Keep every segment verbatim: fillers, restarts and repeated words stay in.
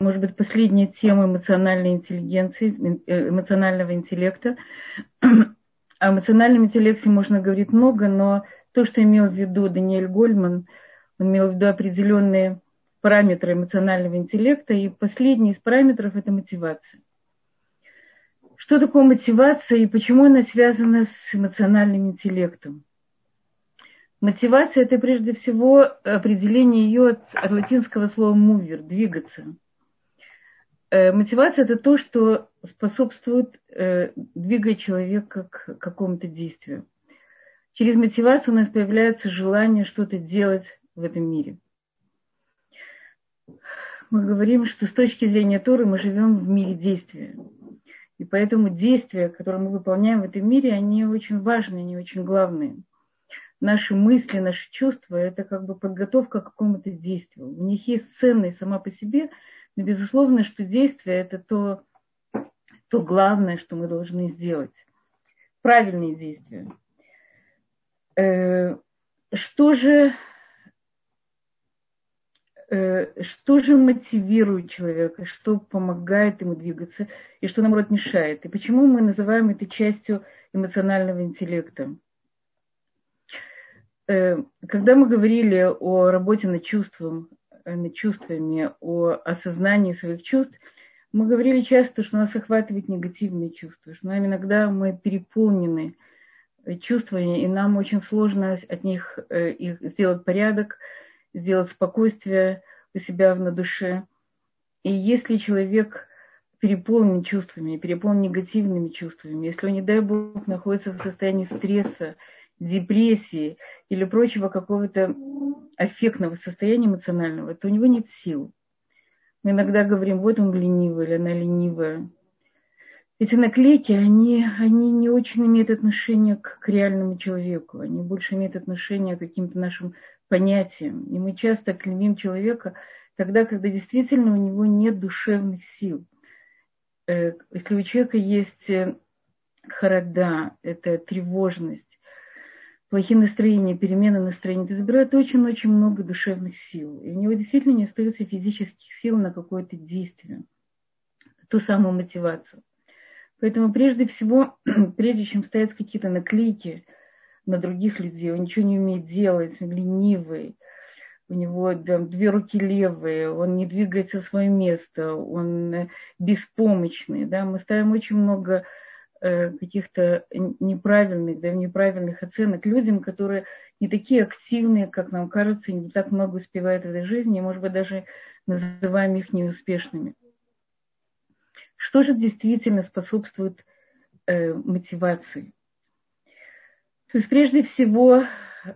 может быть, последняя тема эмоциональной интеллигенции, эмоционального интеллекта. О эмоциональном интеллекте можно говорить много, но то, что имел в виду Даниэль Гоулман, он имел в виду определенные параметры эмоционального интеллекта, и последний из параметров – это мотивация. Что такое мотивация и почему она связана с эмоциональным интеллектом? Мотивация – это прежде всего определение ее от, от латинского слова «mover» – «двигаться». Мотивация – это то, что способствует, э, двигая человека к какому-то действию. Через мотивацию у нас появляется желание что-то делать в этом мире. Мы говорим, что с точки зрения Торы мы живем в мире действия. И поэтому действия, которые мы выполняем в этом мире, они очень важные, они очень главные. Наши мысли, наши чувства – это как бы подготовка к какому-то действию. У них есть ценность сама по себе – но, безусловно, что действие – это то, то главное, что мы должны сделать. Правильные действия. Что же, что же мотивирует человека, что помогает ему двигаться, и что, наоборот, мешает? И почему мы называем это частью эмоционального интеллекта? Когда мы говорили о работе над чувством, над чувствами, о осознании своих чувств, мы говорили часто, что нас охватывают негативные чувства, что нам иногда мы переполнены чувствами, и нам очень сложно от них их сделать порядок, сделать спокойствие у себя на душе. И если человек переполнен чувствами, переполнен негативными чувствами, если он, не дай бог, находится в состоянии стресса, депрессии или прочего какого-то аффектного состояния эмоционального, то у него нет сил. Мы иногда говорим, вот он ленивый или она ленивая. Эти наклейки, они, они не очень имеют отношение к, к реальному человеку, они больше имеют отношение к каким-то нашим понятиям. И мы часто клеймим человека тогда, когда действительно у него нет душевных сил. Если у человека есть хорода, это тревожность, плохие настроения, перемены настроения, это забирает очень-очень много душевных сил. И у него действительно не остается физических сил на какое-то действие, ту самую мотивацию. Поэтому прежде всего, прежде чем ставить какие-то наклейки на других людей, он ничего не умеет делать, он ленивый, у него там, две руки левые, он не двигается в свое место, он беспомощный. Да? Мы ставим очень много каких-то неправильных, да, неправильных оценок людям, которые не такие активные, как нам кажется, и не так много успевают в этой жизни, и, может быть, даже называем их неуспешными. Что же действительно способствует э, мотивации? То есть, прежде всего,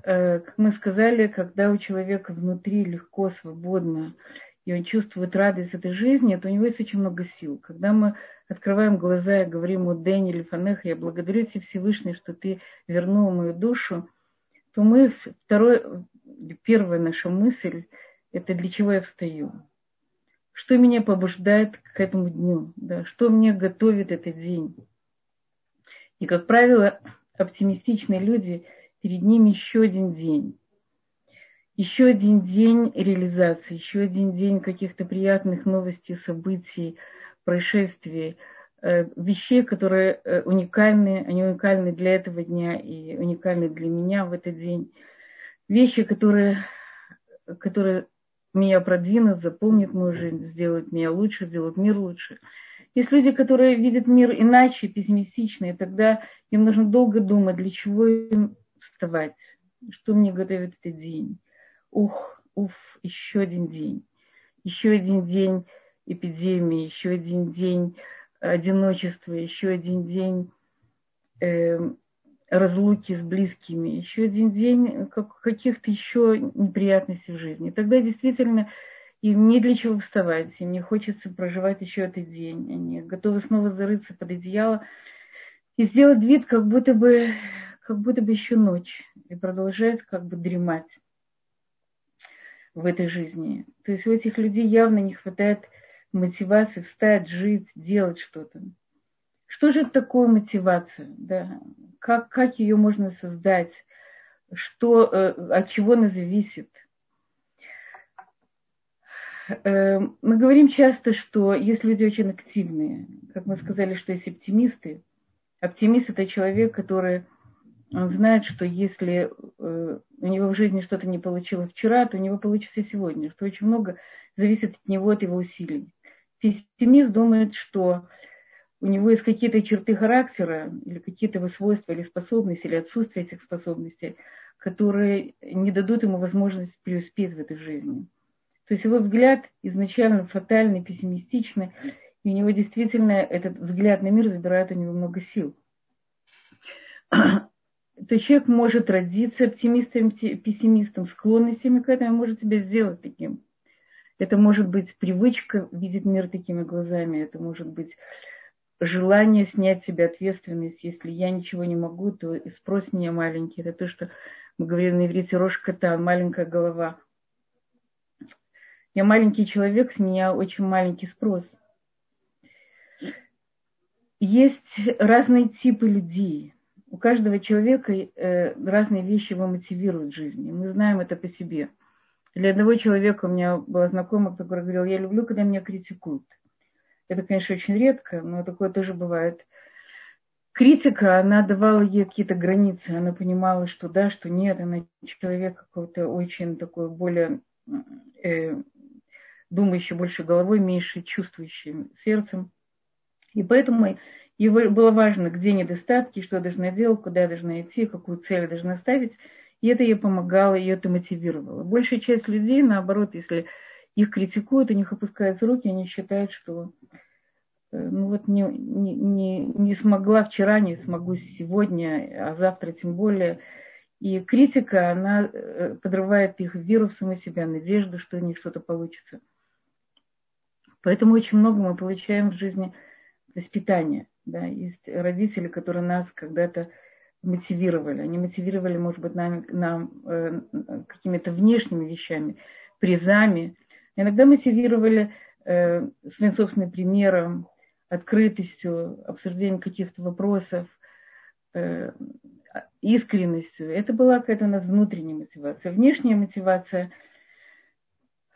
э, как мы сказали, когда у человека внутри легко, свободно, и он чувствует радость этой жизни, то у него есть очень много сил. Когда мы открываем глаза и говорим о Дэне Лифанех, я благодарю тебя, Всевышний, что ты вернул мою душу, то мы, второе, первая наша мысль, это для чего я встаю. Что меня побуждает к этому дню, да? Что мне готовит этот день. И, как правило, оптимистичные люди, перед ними еще один день. Еще один день реализации, еще один день каких-то приятных новостей, событий, происшествий, вещей, которые уникальны, они уникальны для этого дня и уникальны для меня в этот день. Вещи, которые, которые меня продвинут, заполнят мою жизнь, сделают меня лучше, сделают мир лучше. Есть люди, которые видят мир иначе, пессимистичные, тогда им нужно долго думать, для чего им вставать, что мне готовит этот день. Ух, уф, еще один день, еще один день эпидемии, еще один день одиночества, еще один день э, разлуки с близкими, еще один день как, каких-то еще неприятностей в жизни. Тогда действительно им не для чего вставать, им не хочется проживать еще этот день. Они готовы снова зарыться под одеяло и сделать вид, как будто бы, как будто бы еще ночь, и продолжать как бы дремать в этой жизни. То есть у этих людей явно не хватает мотивации встать, жить, делать что-то. Что же такое мотивация? Да? Как, как ее можно создать? Что, э, от чего она зависит? Мы говорим часто, что есть люди очень активные. Как мы сказали, что есть оптимисты. Оптимист – это человек, который знает, что если у него в жизни что-то не получилось вчера, то у него получится сегодня. Что очень много зависит от него, от его усилий. Пессимист думает, что у него есть какие-то черты характера, или какие-то его свойства, или способности, или отсутствие этих способностей, которые не дадут ему возможность преуспеть в этой жизни. То есть его взгляд изначально фатальный, пессимистичный, и у него действительно этот взгляд на мир забирает у него много сил. То есть человек может родиться оптимистом, пессимистом, склонностями к этому, может себя сделать таким. Это может быть привычка видеть мир такими глазами, это может быть желание снять с себя ответственность. Если я ничего не могу, то и спрос меня маленький. Это то, что мы говорили на иврите Рош Ешива, маленькая голова. Я маленький человек, с меня очень маленький спрос. Есть разные типы людей. У каждого человека разные вещи его мотивируют в жизни. Мы знаем это по себе. Для одного человека у меня была знакомая, которая говорила: я люблю, когда меня критикуют. Это, конечно, очень редко, но такое тоже бывает. Критика, она давала ей какие-то границы, она понимала, что да, что нет, она человек какой-то очень такой более э, думающий больше головой, меньше чувствующий сердцем. И поэтому ей было важно, где недостатки, что я должна делать, куда я должна идти, какую цель я должна ставить. И это ей помогало, и это мотивировало. Большая часть людей, наоборот, если их критикуют, у них опускаются руки, они считают, что ну вот не, не, не смогла вчера, не смогу сегодня, а завтра тем более. И критика, она подрывает их веру в саму себя, надежду, что у них что-то получится. Поэтому очень много мы получаем в жизни воспитания. Да? Есть родители, которые нас когда-то мотивировали. Они мотивировали, может быть, нам, нам э, какими-то внешними вещами, призами. Иногда мотивировали э, своим собственным примером, открытостью, обсуждением каких-то вопросов, э, искренностью. Это была какая-то у нас внутренняя мотивация. Внешняя мотивация.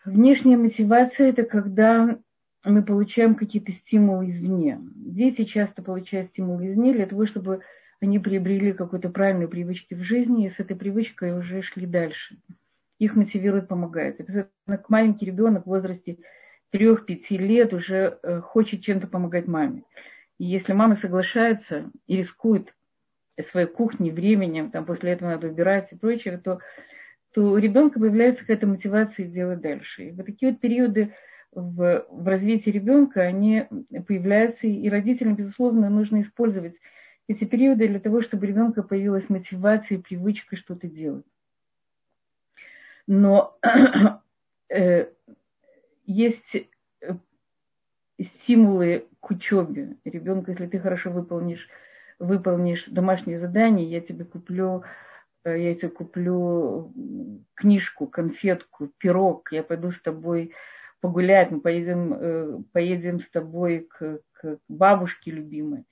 Внешняя мотивация – это когда мы получаем какие-то стимулы извне. Дети часто получают стимулы извне для того, чтобы они приобрели какую-то правильную привычку в жизни, и с этой привычкой уже шли дальше. Их мотивирует, помогает. Маленький ребенок в возрасте три-пять лет уже хочет чем-то помогать маме. И если мама соглашается и рискует своей кухней, временем, там после этого надо убирать и прочее, то, то у ребенка появляется какая-то мотивация делать дальше. И вот такие вот периоды в, в развитии ребенка, они появляются, и родителям, безусловно, нужно использовать эти периоды для того, чтобы у ребенка появилась мотивация и привычка что-то делать. Но э, есть стимулы к учебе. Ребенка, если ты хорошо выполнишь, выполнишь домашнее задание, я тебе куплю, я тебе куплю книжку, конфетку, пирог, я пойду с тобой погулять, мы поедем, э, поедем с тобой к, к бабушке любимой.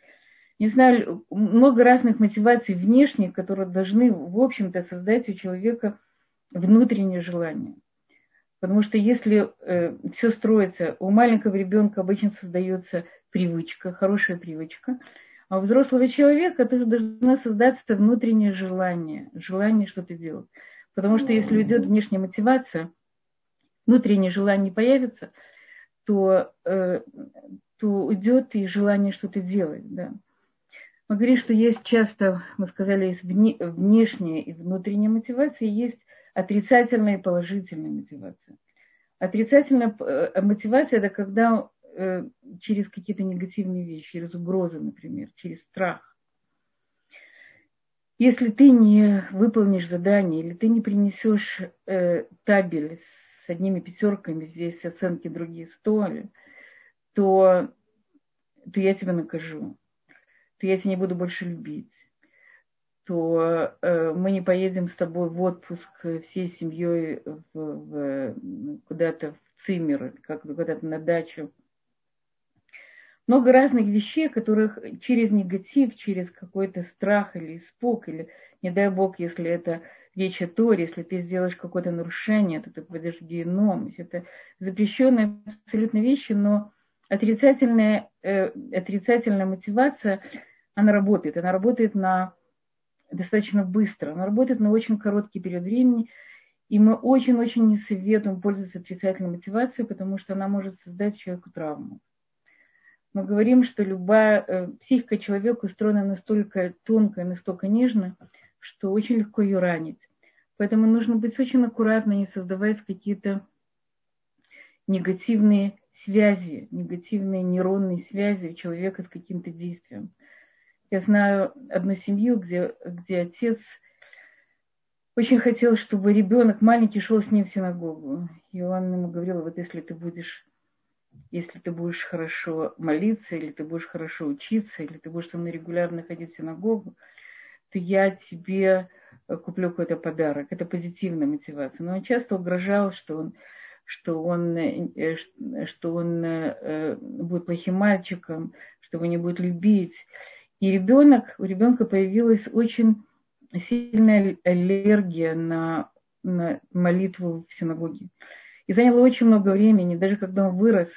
Не знаю, много разных мотиваций внешних, которые должны, в общем-то, создать у человека внутреннее желание. Потому что если э, все строится, у маленького ребенка обычно создается привычка, хорошая привычка, а у взрослого человека тоже должно создаться внутреннее желание, желание что-то делать. Потому что если идет внешняя мотивация, внутреннее желание появится, то, э, то уйдет и желание что-то делать, да. Мы говорим, что есть часто, мы сказали, есть внешняя и внутренняя мотивация, есть отрицательная и положительная мотивация. Отрицательная мотивация – это когда через какие-то негативные вещи, через угрозы, например, через страх. Если ты не выполнишь задание, или ты не принесешь табель с одними пятерками, здесь оценки другие сто, то, то я тебя накажу. То я тебя не буду больше любить, то э, мы не поедем с тобой в отпуск всей семьей в, в, куда-то в Циммер, как куда-то на дачу. Много разных вещей, которых через негатив, через какой-то страх или испуг, или, не дай бог, если это речь о Торе, если ты сделаешь какое-то нарушение, то ты попадешь в геном. Это запрещенные абсолютно вещи, но отрицательная, э, отрицательная мотивация, она работает. Она работает на достаточно быстро, она работает на очень короткий период времени. И мы очень-очень не советуем пользоваться отрицательной мотивацией, потому что она может создать человеку травму. Мы говорим, что любая э, психика человека устроена настолько тонко и настолько нежно, что очень легко ее ранить. Поэтому нужно быть очень аккуратно, не создавать какие-то негативные связи, негативные нейронные связи у человека с каким-то действием. Я знаю одну семью, где, где отец очень хотел, чтобы ребенок маленький шел с ним в синагогу. И он ему говорил: вот если ты будешь, если ты будешь хорошо молиться, или ты будешь хорошо учиться, или ты будешь со мной регулярно ходить в синагогу, то я тебе куплю какой-то подарок. Это позитивная мотивация. Но он часто угрожал, что он, что он, что он будет плохим мальчиком, что его не будет любить. И ребенок, у ребенка появилась очень сильная аллергия на, на молитву в синагоге. И заняло очень много времени, даже когда он вырос,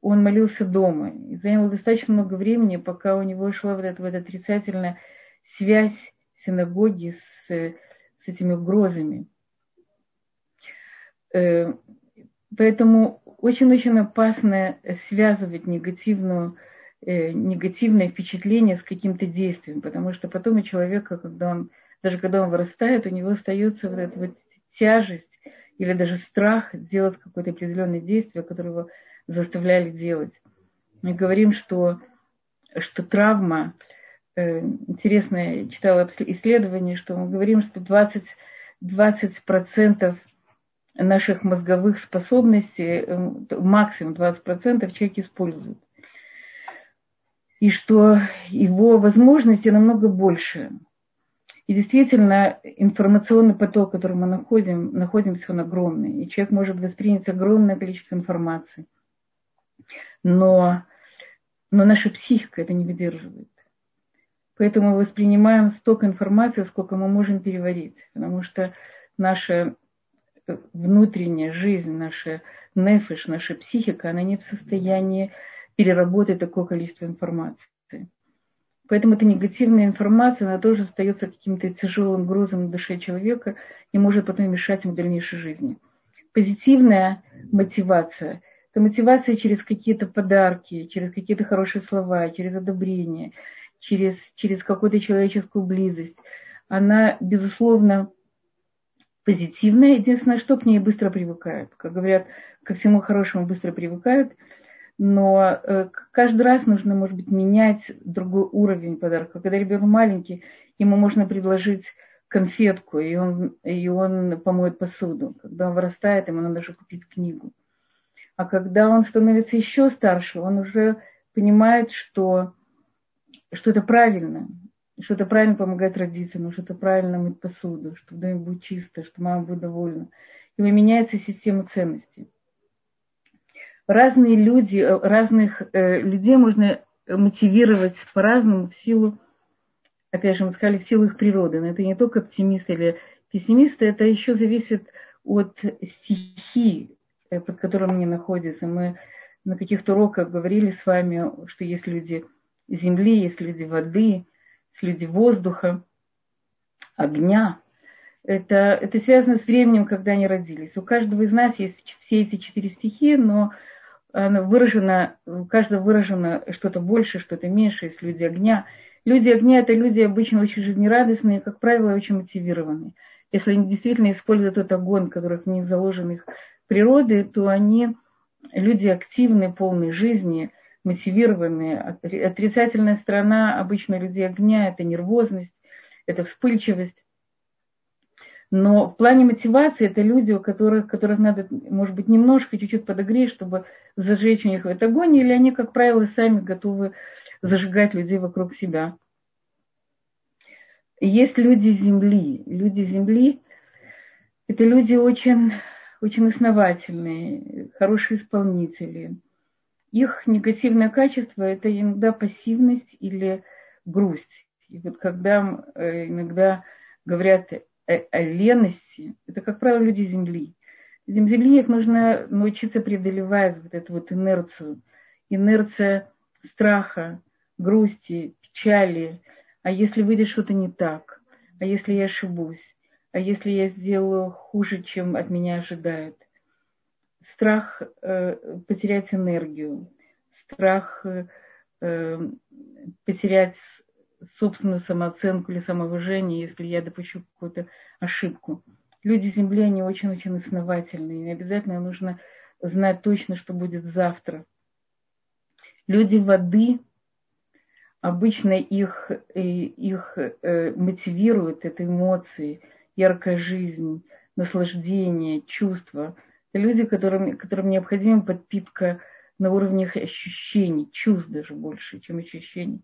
он молился дома. И заняло достаточно много времени, пока у него шла вот эта вот отрицательная связь синагоги с, с этими угрозами. Поэтому очень-очень опасно связывать негативную негативное впечатление с каким-то действием, потому что потом у человека, когда он, даже когда он вырастает, у него остается вот эта вот тяжесть или даже страх делать какое-то определенное действие, которое его заставляли делать. Мы говорим, что, что травма, интересно, я читала исследование, что мы говорим, что двадцать процентов наших мозговых способностей, максимум двадцать процентов человек использует. И что его возможности намного больше. И действительно, информационный поток, в котором мы находим, находимся, он огромный. И человек может воспринять огромное количество информации. Но, но наша психика это не выдерживает. Поэтому мы воспринимаем столько информации, сколько мы можем переварить. Потому что наша внутренняя жизнь, наша нефеш, наша психика, она не в состоянии переработать такое количество информации. Поэтому эта негативная информация, она тоже остается каким-то тяжелым грузом в душе человека и может потом мешать ему в дальнейшей жизни. Позитивная мотивация – это мотивация через какие-то подарки, через какие-то хорошие слова, через одобрение, через, через какую-то человеческую близость. Она, безусловно, позитивная. Единственное, что к ней быстро привыкают. Как говорят, ко всему хорошему быстро привыкают. Но каждый раз нужно, может быть, менять другой уровень подарка. Когда ребенок маленький, ему можно предложить конфетку, и он, и он помоет посуду. Когда он вырастает, ему надо же купить книгу. А когда он становится еще старше, он уже понимает, что, что это правильно. Что это правильно помогать родителям, что это правильно мыть посуду, что в доме будет чисто, что мама будет довольна. И меняется система ценностей. Разные люди, разных э, людей можно мотивировать по-разному в силу, опять же, мы сказали, в силу их природы. Но это не только оптимисты или пессимисты, это еще зависит от стихии, э, под которым они находятся. Мы на каких-то уроках говорили с вами, что есть люди земли, есть люди воды, есть люди воздуха, огня. Это, это связано с временем, когда они родились. У каждого из нас есть все эти четыре стихии, но выражено, у каждого выражено что-то больше, что-то меньше, есть люди огня. Люди огня – это люди обычно очень жизнерадостные, как правило, очень мотивированные. Если они действительно используют тот огонь, который в них заложен их природой, то они люди активные, полные жизни, мотивированные. Отрицательная сторона обычно людей огня – это нервозность, это вспыльчивость. Но в плане мотивации это люди, у которых, которых надо, может быть, немножко, чуть-чуть подогреть, чтобы зажечь у них этот огонь, или они, как правило, сами готовы зажигать людей вокруг себя. Есть люди земли. Люди земли – это люди очень, очень основательные, хорошие исполнители. Их негативное качество – это иногда пассивность или грусть. И вот когда иногда говорят… лености, это, как правило, люди земли. Земли их нужно научиться преодолевать вот эту вот инерцию. Инерция страха, грусти, печали. А если выйдет что-то не так? А если я ошибусь? А если я сделаю хуже, чем от меня ожидают? Страх э, потерять энергию. Страх э, потерять собственную самооценку или самовыжение, если я допущу какую-то ошибку. Люди Земли, они очень-очень основательные. И обязательно нужно знать точно, что будет завтра. Люди воды, обычно их, их мотивируют, это эмоции, яркая жизнь, наслаждение, чувства. Это люди, которым, которым необходима подпитка на уровне ощущений, чувств даже больше, чем ощущений.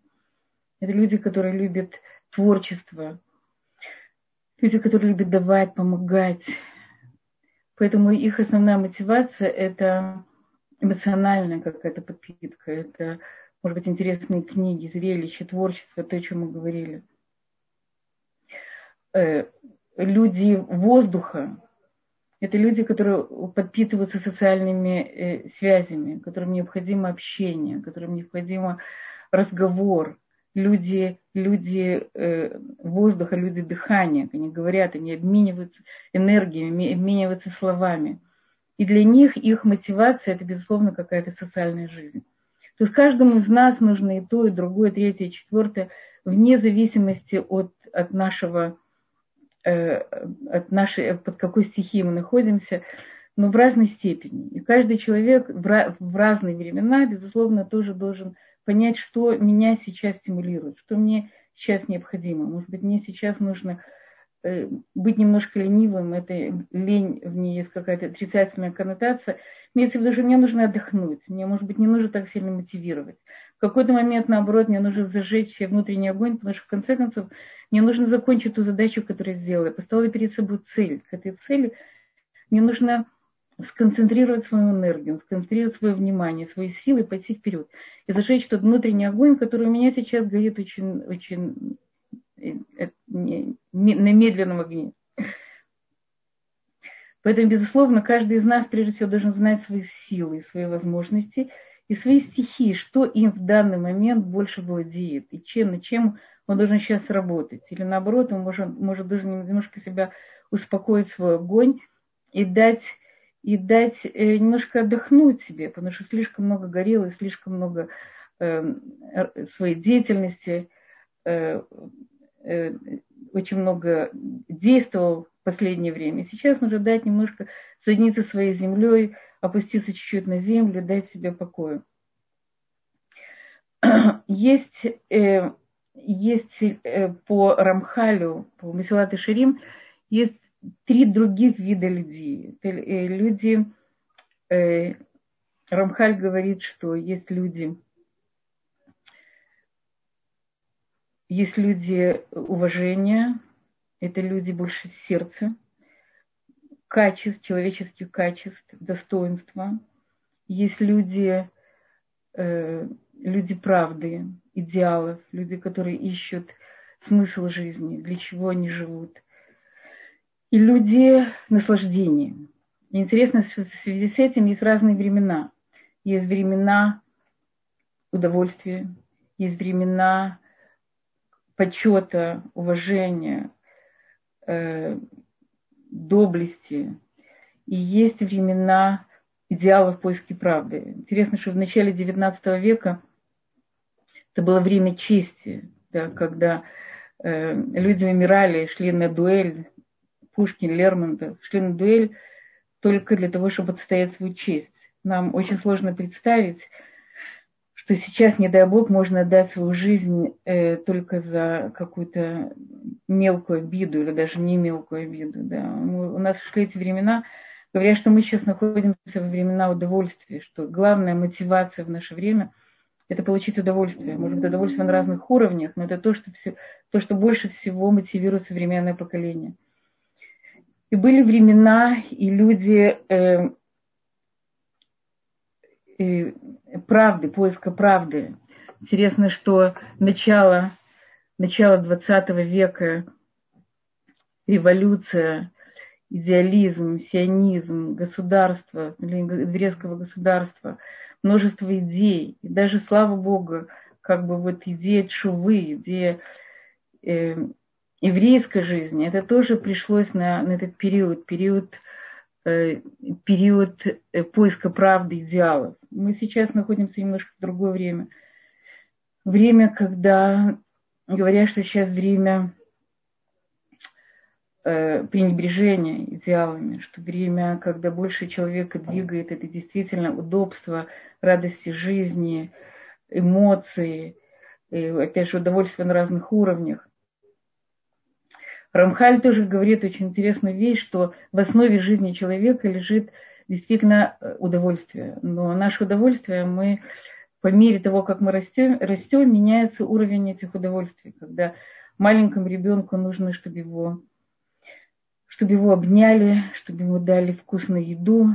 Это люди, которые любят творчество, люди, которые любят давать, помогать. Поэтому их основная мотивация – это эмоциональная какая-то подпитка, это, может быть, интересные книги, зрелища, творчество, то, о чем мы говорили. Люди воздуха – это люди, которые подпитываются социальными связями, которым необходимо общение, которым необходимо разговор. Люди, люди э, воздуха, люди дыхания, они говорят, они обмениваются энергией, обмениваются словами. И для них их мотивация – это, безусловно, какая-то социальная жизнь. То есть каждому из нас нужно и то, и другое, и третье, и четвертое, вне зависимости от, от нашего, э, от нашей, под какой стихией мы находимся, но в разной степени. И каждый человек в, в разные времена, безусловно, тоже должен понять, что меня сейчас стимулирует, что мне сейчас необходимо. Может быть, мне сейчас нужно э, быть немножко ленивым, это лень, в ней есть какая-то отрицательная коннотация. Имеется в виду, что мне нужно отдохнуть, мне, может быть, не нужно так сильно мотивировать. В какой-то момент, наоборот, мне нужно зажечь внутренний огонь, потому что, в конце концов, мне нужно закончить ту задачу, которую я сделала. Я поставила перед собой цель. К этой цели мне нужно сконцентрировать свою энергию, сконцентрировать свое внимание, свои силы, пойти вперед. И зажечь тот внутренний огонь, который у меня сейчас горит очень, очень на медленном огне. Поэтому, безусловно, каждый из нас, прежде всего, должен знать свои силы, свои возможности и свои стихии, что им в данный момент больше владеет, и чем, и чем он должен сейчас работать. Или наоборот, он может, может должен немножко себя успокоить, свой огонь, и дать... и дать э, немножко отдохнуть себе, потому что слишком много горело, и слишком много э, своей деятельности, э, э, очень много действовал в последнее время. Сейчас нужно дать немножко соединиться своей землей, опуститься чуть-чуть на землю, дать себе покоя. Есть, э, есть э, по Рамхалю, по Месилат Йешарим, есть три других вида людей. Люди, э, Рамхаль говорит, что есть люди, есть люди уважения, это люди больше сердца, качеств, человеческих качеств, достоинства. Есть люди, э, люди правды, идеалов, люди, которые ищут смысл жизни, для чего они живут. И люди наслаждения. И интересно, что в связи с этим есть разные времена. Есть времена удовольствия, есть времена почета, уважения, э, доблести. И есть времена идеалов поиска правды. Интересно, что в начале девятнадцатого века это было время чести, да, когда э, люди умирали, шли на дуэль. Пушкин, Лермонтов шли на дуэль только для того, чтобы отстоять свою честь. Нам очень сложно представить, что сейчас, не дай бог, можно отдать свою жизнь э, только за какую-то мелкую обиду или даже не мелкую обиду. Да. Мы, у нас шли эти времена, говорят, что мы сейчас находимся во времена удовольствия, что главная мотивация в наше время – это получить удовольствие. Может быть, удовольствие на разных уровнях, но это то, что, все, то, что больше всего мотивирует современное поколение. И были времена, и люди э, э, правды, поиска правды. Интересно, что начало, начало двадцатого века революция, идеализм, сионизм, государство, еврейского государства, множество идей. И даже, слава Богу, как бы вот идея тшувы, идея э, еврейской жизни, это тоже пришлось на, на этот период, период, э, период поиска правды, идеалов. Мы сейчас находимся немножко в другое время. Время, когда, говорят, что сейчас время э, пренебрежения идеалами, что время, когда больше человека двигает, это действительно удобство, радости жизни, эмоции, и, опять же, удовольствие на разных уровнях. Рамхаль тоже говорит очень интересную вещь, что в основе жизни человека лежит действительно удовольствие. Но наше удовольствие мы... По мере того, как мы растем, растем, меняется уровень этих удовольствий. Когда маленькому ребенку нужно, чтобы его, чтобы его обняли, чтобы ему дали вкусную еду.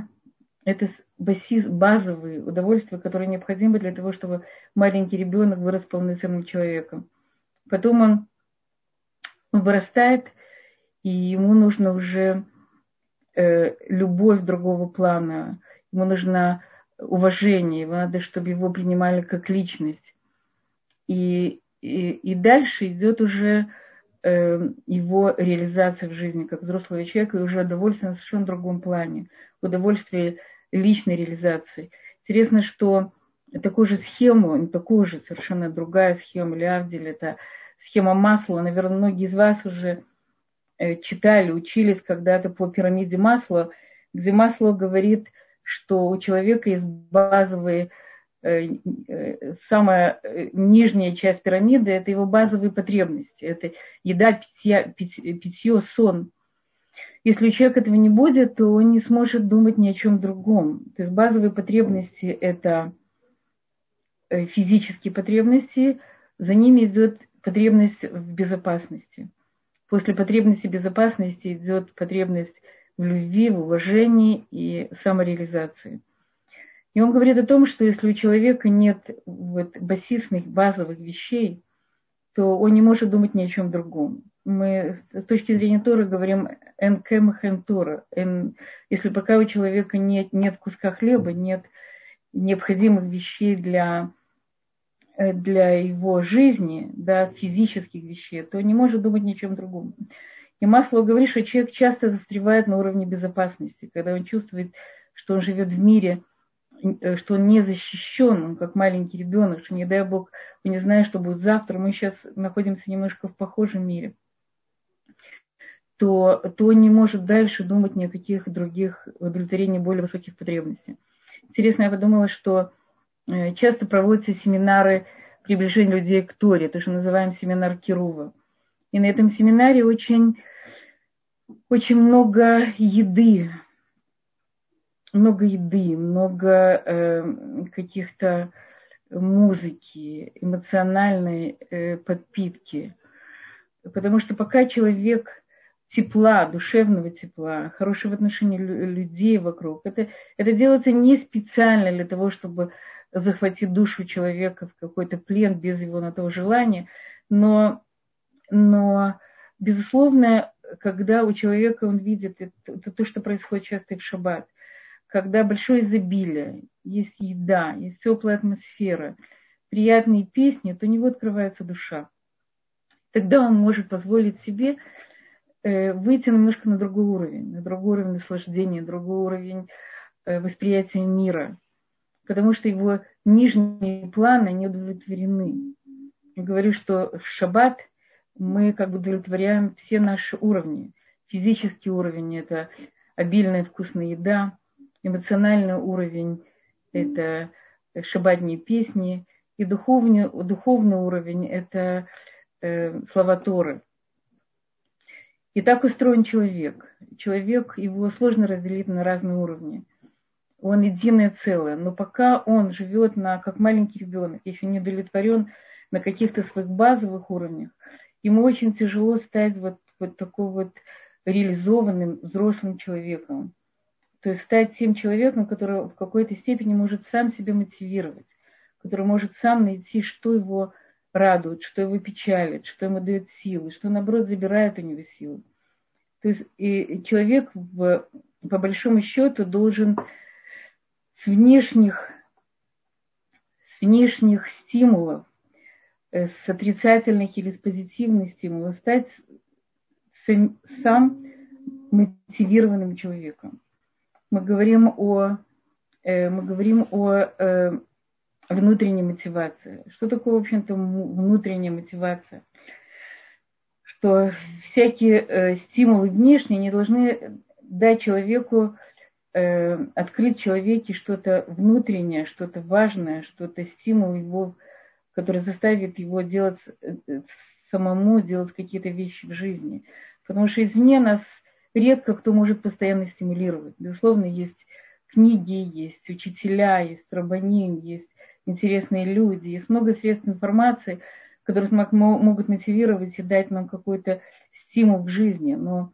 Это базис, базовые удовольствия, которые необходимы для того, чтобы маленький ребенок вырос полноценным человеком. Потом он вырастает, и ему нужна уже э, любовь другого плана. Ему нужна уважение, его надо, чтобы его принимали как личность. И, и, и дальше идет уже э, его реализация в жизни как взрослого человека, и уже удовольствие на совершенно другом плане, удовольствие личной реализации. Интересно, что такую же схему, не такую же, совершенно другая схема, Леавдиль, это схема Маслоу. Наверное, многие из вас уже э, читали, учились когда-то по пирамиде Маслоу, где Маслоу говорит, что у человека есть базовые, э, э, самая нижняя часть пирамиды, это его базовые потребности, это еда, питья, питье, питье, сон. Если у человека этого не будет, то он не сможет думать ни о чем другом. То есть базовые потребности – это физические потребности, за ними идет потребность в безопасности. После потребности безопасности идет потребность в любви, в уважении и самореализации. И он говорит о том, что если у человека нет вот базисных, базовых вещей, то он не может думать ни о чем другом. Мы с точки зрения Торы говорим «эн кэмэх эн Тора». Если пока у человека нет, нет куска хлеба, нет необходимых вещей для, для его жизни, да, физических вещей, то он не может думать ни о чем другом. И Маслоу говорит, что человек часто застревает на уровне безопасности, когда он чувствует, что он живет в мире, что он не защищен, он как маленький ребенок, что, не дай Бог, он не знает, что будет завтра, мы сейчас находимся немножко в похожем мире, то, то он не может дальше думать ни о каких других удовлетворениях более высоких потребностей. Интересно, я подумала, что часто проводятся семинары приближения людей к Торе, то, что называем семинар Кирува. И на этом семинаре очень, очень много еды, много еды, много э, каких-то музыки, эмоциональной э, подпитки. Потому что пока человек тепла, душевного тепла, хорошего отношения людей вокруг, это, это делается не специально для того, чтобы захватить душу человека в какой-то плен без его на то желания, но... Но, безусловно, когда у человека он видит это, то, что происходит часто и в шаббат, когда большое изобилие, есть еда, есть теплая атмосфера, приятные песни, то у него открывается душа. Тогда он может позволить себе выйти немножко на другой уровень, на другой уровень наслаждения, на другой уровень восприятия мира, потому что его нижние планы не удовлетворены. Я говорю, что в шаббат мы как бы удовлетворяем все наши уровни. Физический уровень – это обильная вкусная еда. Эмоциональный уровень – это шаббатные песни. И духовный, духовный уровень – это э, слова Торы. И так устроен человек. Человек, его сложно разделить на разные уровни. Он единое целое. Но пока он живет на, как маленький ребенок, еще не удовлетворен на каких-то своих базовых уровнях, ему очень тяжело стать вот, вот такой вот реализованным взрослым человеком. То есть стать тем человеком, который в какой-то степени может сам себя мотивировать, который может сам найти, что его радует, что его печалит, что ему дает силы, что, наоборот, забирает у него силы. То есть и человек, в, по большому счету, должен с внешних, с внешних стимулов, с отрицательных или с позитивных стимулов стать сам, сам мотивированным человеком. Мы говорим о, мы говорим о внутренней мотивации. Что такое, в общем-то, внутренняя мотивация? Что всякие стимулы внешние не должны дать человеку, открыть в человеке что-то внутреннее, что-то важное, что-то стимул его, который заставит его делать самому, делать какие-то вещи в жизни. Потому что извне нас редко кто может постоянно стимулировать. Безусловно, есть книги, есть учителя, есть рабаним, есть интересные люди, есть много средств информации, которые могут мотивировать и дать нам какой-то стимул в жизни. Но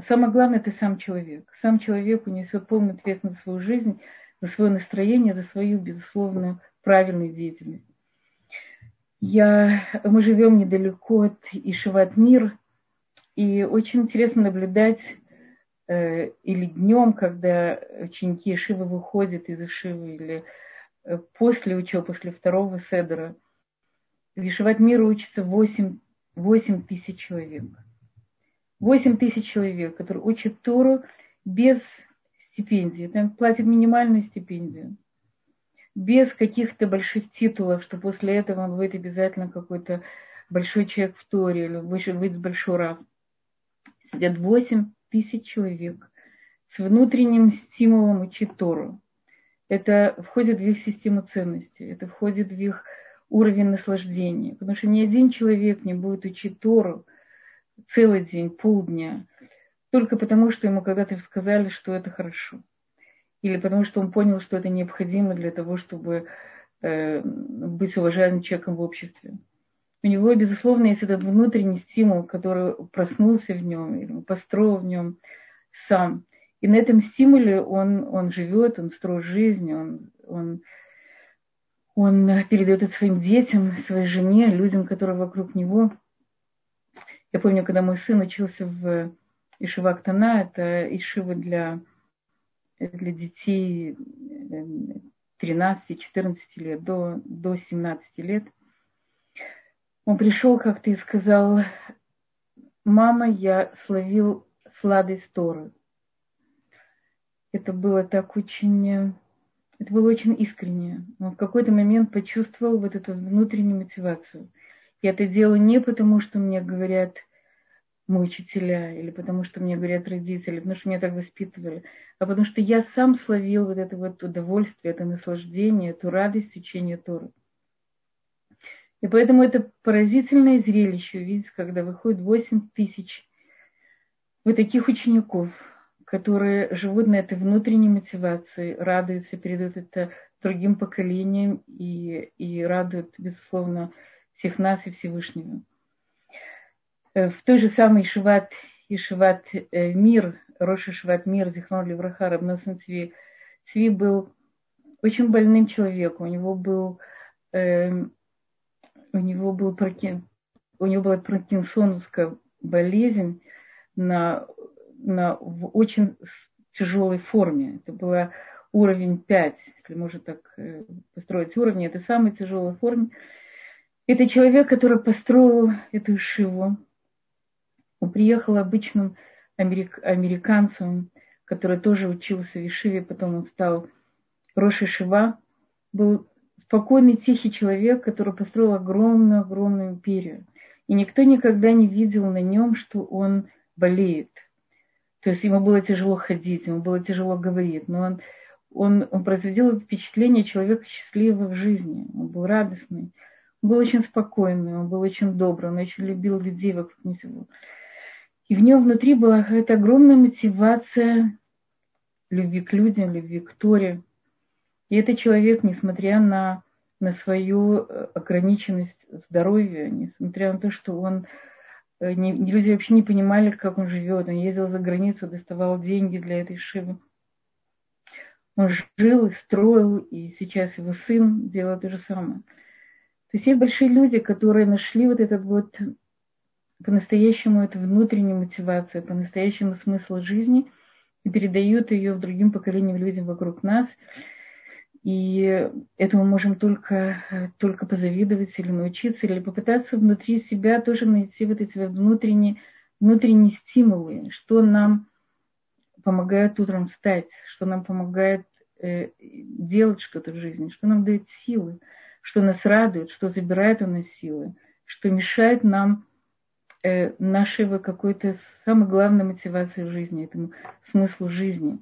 самое главное – это сам человек. Сам человек несет полную ответственность за свою жизнь, за свое настроение, за свою, безусловно, правильную деятельность. Я, мы живем недалеко от Ешиват Мир, и очень интересно наблюдать э, или днем, когда ученики Ешивы выходят из Ешивы, или э, после учебы, после второго седера. В Ешиват Мир учатся восемь тысяч человек. восемь тысяч человек, которые учат Тору без стипендии. Там платят минимальную стипендию. Без каких-то больших титулов, что после этого он будет обязательно какой-то большой человек в Торе, или будет большой рав. Сидят восемь тысяч человек с внутренним стимулом учить Тору. Это входит в их систему ценностей, это входит в их уровень наслаждения. Потому что ни один человек не будет учить Тору целый день, полдня, только потому, что ему когда-то сказали, что это хорошо. Или потому что он понял, что это необходимо для того, чтобы э, быть уважаемым человеком в обществе. У него, безусловно, есть этот внутренний стимул, который проснулся в нем, или построил в нем сам. И на этом стимуле он, он живет, он строит жизнь, он, он, он передает это своим детям, своей жене, людям, которые вокруг него. Я помню, когда мой сын учился в Ешива ктана, это Ешива для... для детей тринадцати-четырнадцати лет, до, до семнадцати лет. Он пришел как-то и сказал: «Мама, я словил сладость Торы». Это было так очень... Это было очень искренне. Он в какой-то момент почувствовал вот эту внутреннюю мотивацию. Я это делаю не потому, что мне говорят мои учителя, или потому что мне говорят родители, потому что меня так воспитывали, а потому что я сам словил вот это вот удовольствие, это наслаждение, эту радость учения Торы. И поэтому это поразительное зрелище увидеть, когда выходит восемь тысяч вот таких учеников, которые живут на этой внутренней мотивации, радуются, передают это другим поколениям и, и радуют, безусловно, всех нас и Всевышнего. В той же самой Ешиват, Ешиват Мир, Рош Ешиват Мир, Зихрон Левраха, Рабно Сан Цви, Цви был очень больным человеком. У него был, э, у него был паркин, у него была паркинсоновская болезнь на, на, в очень тяжелой форме. Это был уровень пять, если можно так построить уровни. Это самая тяжелая форма. Это человек, который построил эту Ешиву. Он приехал обычным америк... американцем, который тоже учился в Ешиве, потом он стал Рош Ешива. Был спокойный, тихий человек, который построил огромную-огромную империю. И никто никогда не видел на нем, что он болеет. То есть ему было тяжело ходить, ему было тяжело говорить, но он, он, он производил впечатление человека счастливого в жизни. Он был радостный, он был очень спокойный, он был очень добрый, он очень любил людей вокруг него. И в нем внутри была какая-то огромная мотивация любви к людям, любви к Торе. И этот человек, несмотря на, на свою ограниченность здоровья, несмотря на то, что он... Не, люди вообще не понимали, как он живет. Он ездил за границу, доставал деньги для этой Ешивы. Он жил и строил, и сейчас его сын делает то же самое. То есть есть большие люди, которые нашли вот этот вот... по-настоящему это внутренняя мотивация, по-настоящему смысл жизни, и передают ее в другим поколениям людям вокруг нас. И этому можем только, только позавидовать или научиться, или попытаться внутри себя тоже найти вот эти внутренние, внутренние стимулы, что нам помогает утром встать, что нам помогает э, делать что-то в жизни, что нам дает силы, что нас радует, что забирает у нас силы, что мешает нам э, нашего какой-то самой главной мотивации в жизни, этому смыслу жизни.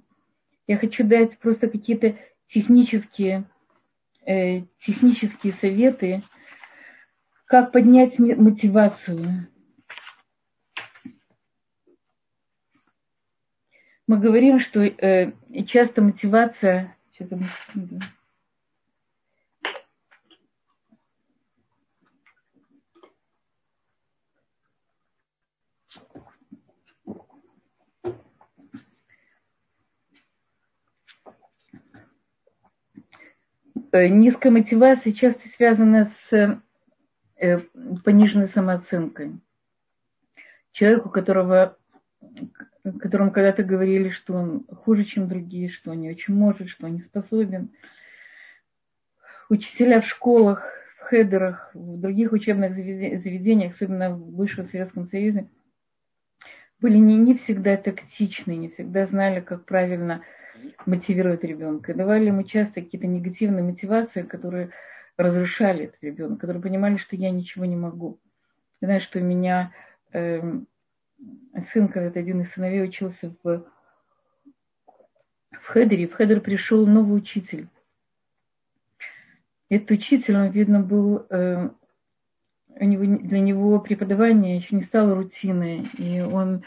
Я хочу дать просто какие-то технические, э, технические советы, как поднять мотивацию. Мы говорим, что э, часто мотивация... Низкая мотивация часто связана с э, пониженной самооценкой. Человеку, которого, которому когда-то говорили, что он хуже, чем другие, что он не очень может, что он не способен. Учителя в школах, в хедерах, в других учебных заведениях, особенно в бывшем Советском Союзе, были не, не всегда тактичны, не всегда знали, как правильно мотивирует ребенка. Давали ему часто какие-то негативные мотивации, которые разрушали этот ребенок, которые понимали, что я ничего не могу. Я знаю, что у меня э, сын, когда-то один из сыновей учился в, в хедере, в хедер пришел новый учитель. Этот учитель, он, видно, был, э, у него, для него преподавание еще не стало рутиной, и он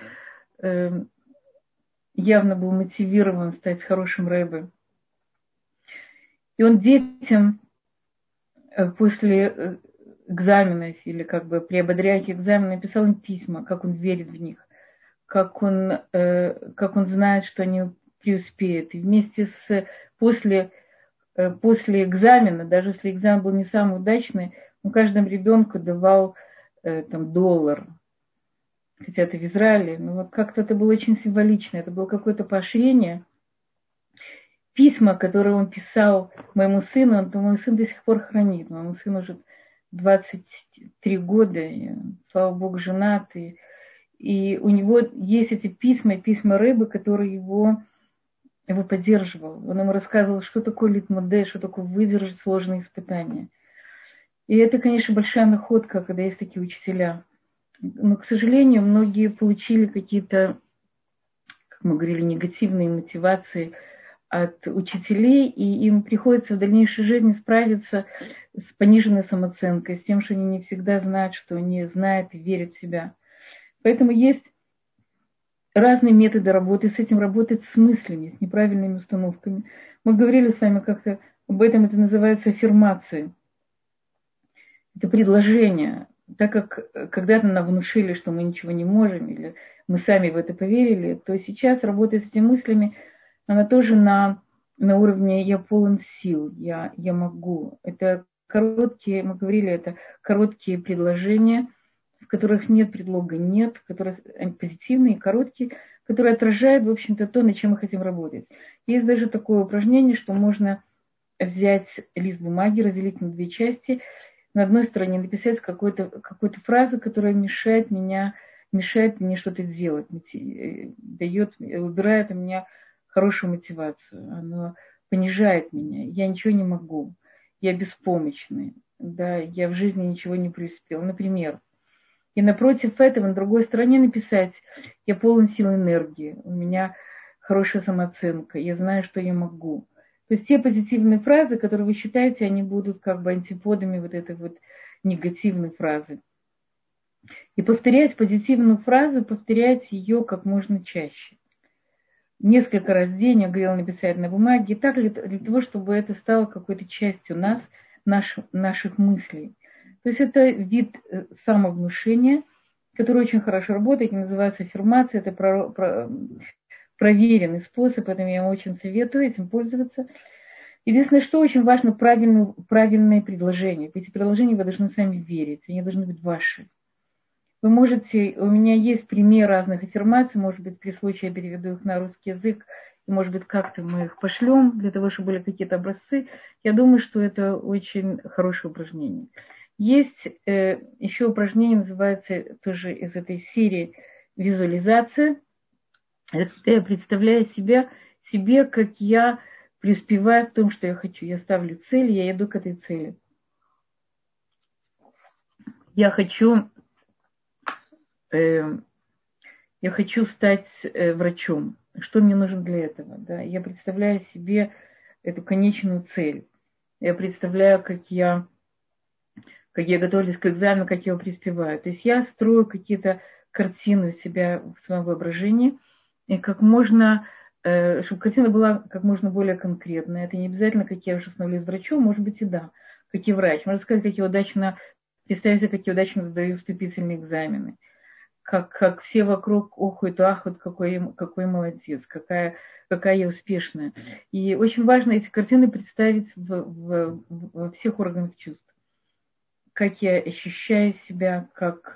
э, явно был мотивирован стать хорошим рэбе. И он детям после экзаменов или как бы при ободряйке экзамена писал им письма, как он верит в них, как он, как он знает, что они преуспеют. И вместе с... После, после экзамена, даже если экзамен был не самый удачный, он каждому ребенку давал там, доллар. Хотя это в Израиле, но вот как-то это было очень символично, это было какое-то поощрение. Письма, которые он писал моему сыну, он, мой сын до сих пор хранит. Моему сыну уже двадцать три года, и, слава богу, женат. И, и у него есть эти письма, письма Рэбе, которые его, его поддерживал. Он ему рассказывал, что такое литмоде, что такое выдержать сложные испытания. И это, конечно, большая находка, когда есть такие учителя. Но, к сожалению, многие получили какие-то, как мы говорили, негативные мотивации от учителей, и им приходится в дальнейшей жизни справиться с пониженной самооценкой, с тем, что они не всегда знают, что они знают и верят в себя. Поэтому есть разные методы работы с этим, работать с мыслями, с неправильными установками. Мы говорили с вами как-то об этом, это называется аффирмацией. Это предложение. Так как когда-то нам внушили, что мы ничего не можем, или мы сами в это поверили, то сейчас работа с этими мыслями, она тоже на, на уровне «я полон сил», «я, я могу». Это короткие, мы говорили, это короткие предложения, в которых нет предлога «нет», которые позитивные, короткие, которые отражают, в общем-то, то, над чем мы хотим работать. Есть даже такое упражнение, что можно взять лист бумаги, разделить на две части – на одной стороне написать какую-то, какую-то фразу, которая мешает меня, мешает мне что-то делать, дает, убирает у меня хорошую мотивацию, она понижает меня, я ничего не могу, я беспомощный, да, я в жизни ничего не преуспел, например. И напротив этого на другой стороне написать: я полон сил энергии, у меня хорошая самооценка, я знаю, что я могу. То есть те позитивные фразы, которые вы считаете, они будут как бы антиподами вот этой вот негативной фразы. И повторять позитивную фразу, повторять ее как можно чаще. Несколько раз в день, я говорила, написать на бумаге. И так для, для того, чтобы это стало какой-то частью нас, наш, наших мыслей. То есть это вид самовнушения, который очень хорошо работает, называется аффирмация, это про... про проверенный способ, поэтому я вам очень советую этим пользоваться. Единственное, что очень важно, правильные, правильные предложения. Эти предложения вы должны сами верить, они должны быть ваши. Вы можете, у меня есть пример разных аффирмаций, может быть, при случае я переведу их на русский язык, и, может быть, как-то мы их пошлем, для того, чтобы были какие-то образцы. Я думаю, что это очень хорошее упражнение. Есть э, еще упражнение, называется тоже из этой серии визуализация. Это я представляю себя, себе, как я преуспеваю в том, что я хочу. Я ставлю цель, я иду к этой цели. Я хочу, э, я хочу стать э, врачом. Что мне нужно для этого? Да? Я представляю себе эту конечную цель. Я представляю, как я, как я готовлюсь к экзамену, как я его преуспеваю. То есть я строю какие-то картины у себя в своем воображении, и как можно, э, чтобы картина была как можно более конкретная. Это не обязательно, как я уже становлюсь врачом, может быть и да, как и врач. Можно сказать, как я удачно, представьте, как я удачно сдаю вступительные экзамены. Как, как все вокруг охают, ахают, какой, какой молодец, какая, какая я успешная. И очень важно эти картины представить в, в, во всех органах чувств. Как я ощущаю себя, как,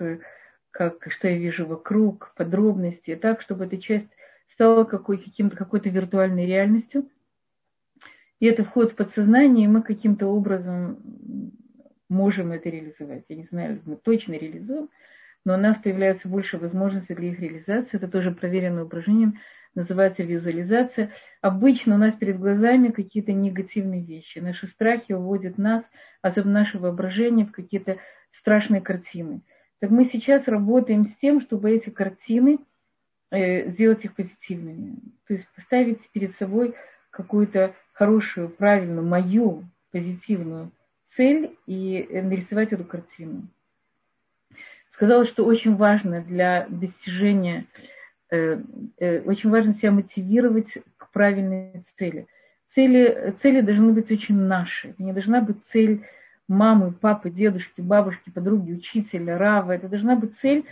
как, что я вижу вокруг, подробности. Так, чтобы эта часть стала какой, каким-то, какой-то виртуальной реальностью. И это вход в подсознание, и мы каким-то образом можем это реализовать. Я не знаю, мы точно реализуем, но у нас появляется больше возможностей для их реализации. Это тоже проверенное упражнение, называется визуализация. Обычно у нас перед глазами какие-то негативные вещи. Наши страхи уводят нас, особенно наше воображение, в какие-то страшные картины. Так мы сейчас работаем с тем, чтобы эти картины э, сделать их позитивными. То есть поставить перед собой какую-то хорошую, правильную, мою позитивную цель и нарисовать эту картину. Сказала, что очень важно для достижения, э, э, очень важно себя мотивировать к правильной цели. Цели, цели должны быть очень наши. Это не должна быть цель мамы, папы, дедушки, бабушки, подруги, учителя, рава. Это должна быть цель.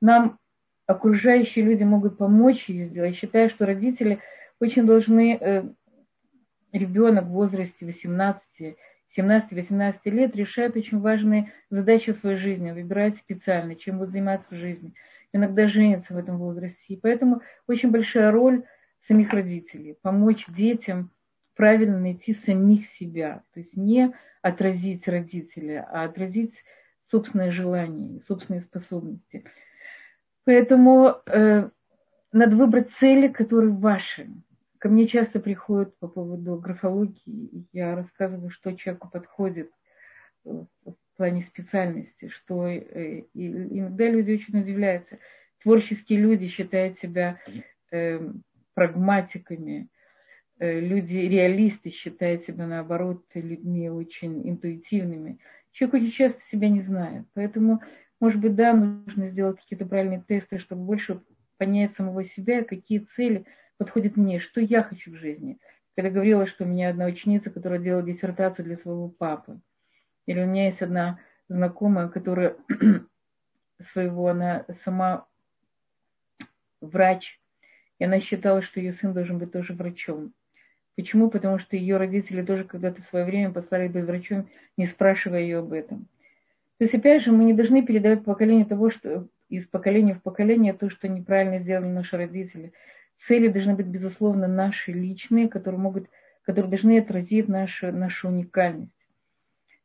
Нам окружающие люди могут помочь ее сделать. Я считаю, что родители очень должны, э, ребенок в возрасте восемнадцати, семнадцати-восемнадцати лет решает очень важные задачи в своей жизни, выбирает специально, чем будет заниматься в жизни. Иногда женится в этом возрасте. И поэтому очень большая роль самих родителей – помочь детям правильно найти самих себя. То есть не отразить родителя, а отразить собственное желание, собственные способности. Поэтому э, надо выбрать цели, которые ваши. Ко мне часто приходят по поводу графологии, я рассказываю, что человеку подходит в плане специальности, что и иногда люди очень удивляются. Творческие люди считают себя э, прагматиками, люди-реалисты считают себя, наоборот, людьми очень интуитивными. Человек очень часто себя не знает, поэтому, может быть, да, нужно сделать какие-то правильные тесты, чтобы больше понять самого себя, какие цели подходит мне, что я хочу в жизни. Когда говорила, что у меня одна ученица, которая делала диссертацию для своего папы. Или у меня есть одна знакомая, которая своего, она сама врач, и она считала, что ее сын должен быть тоже врачом. Почему? Потому что ее родители тоже когда-то в свое время послали быть врачом, не спрашивая ее об этом. То есть, опять же, мы не должны передавать поколению того, что из поколения в поколение то, что неправильно сделали наши родители. Цели должны быть, безусловно, наши личные, которые, могут, которые должны отразить нашу, нашу уникальность.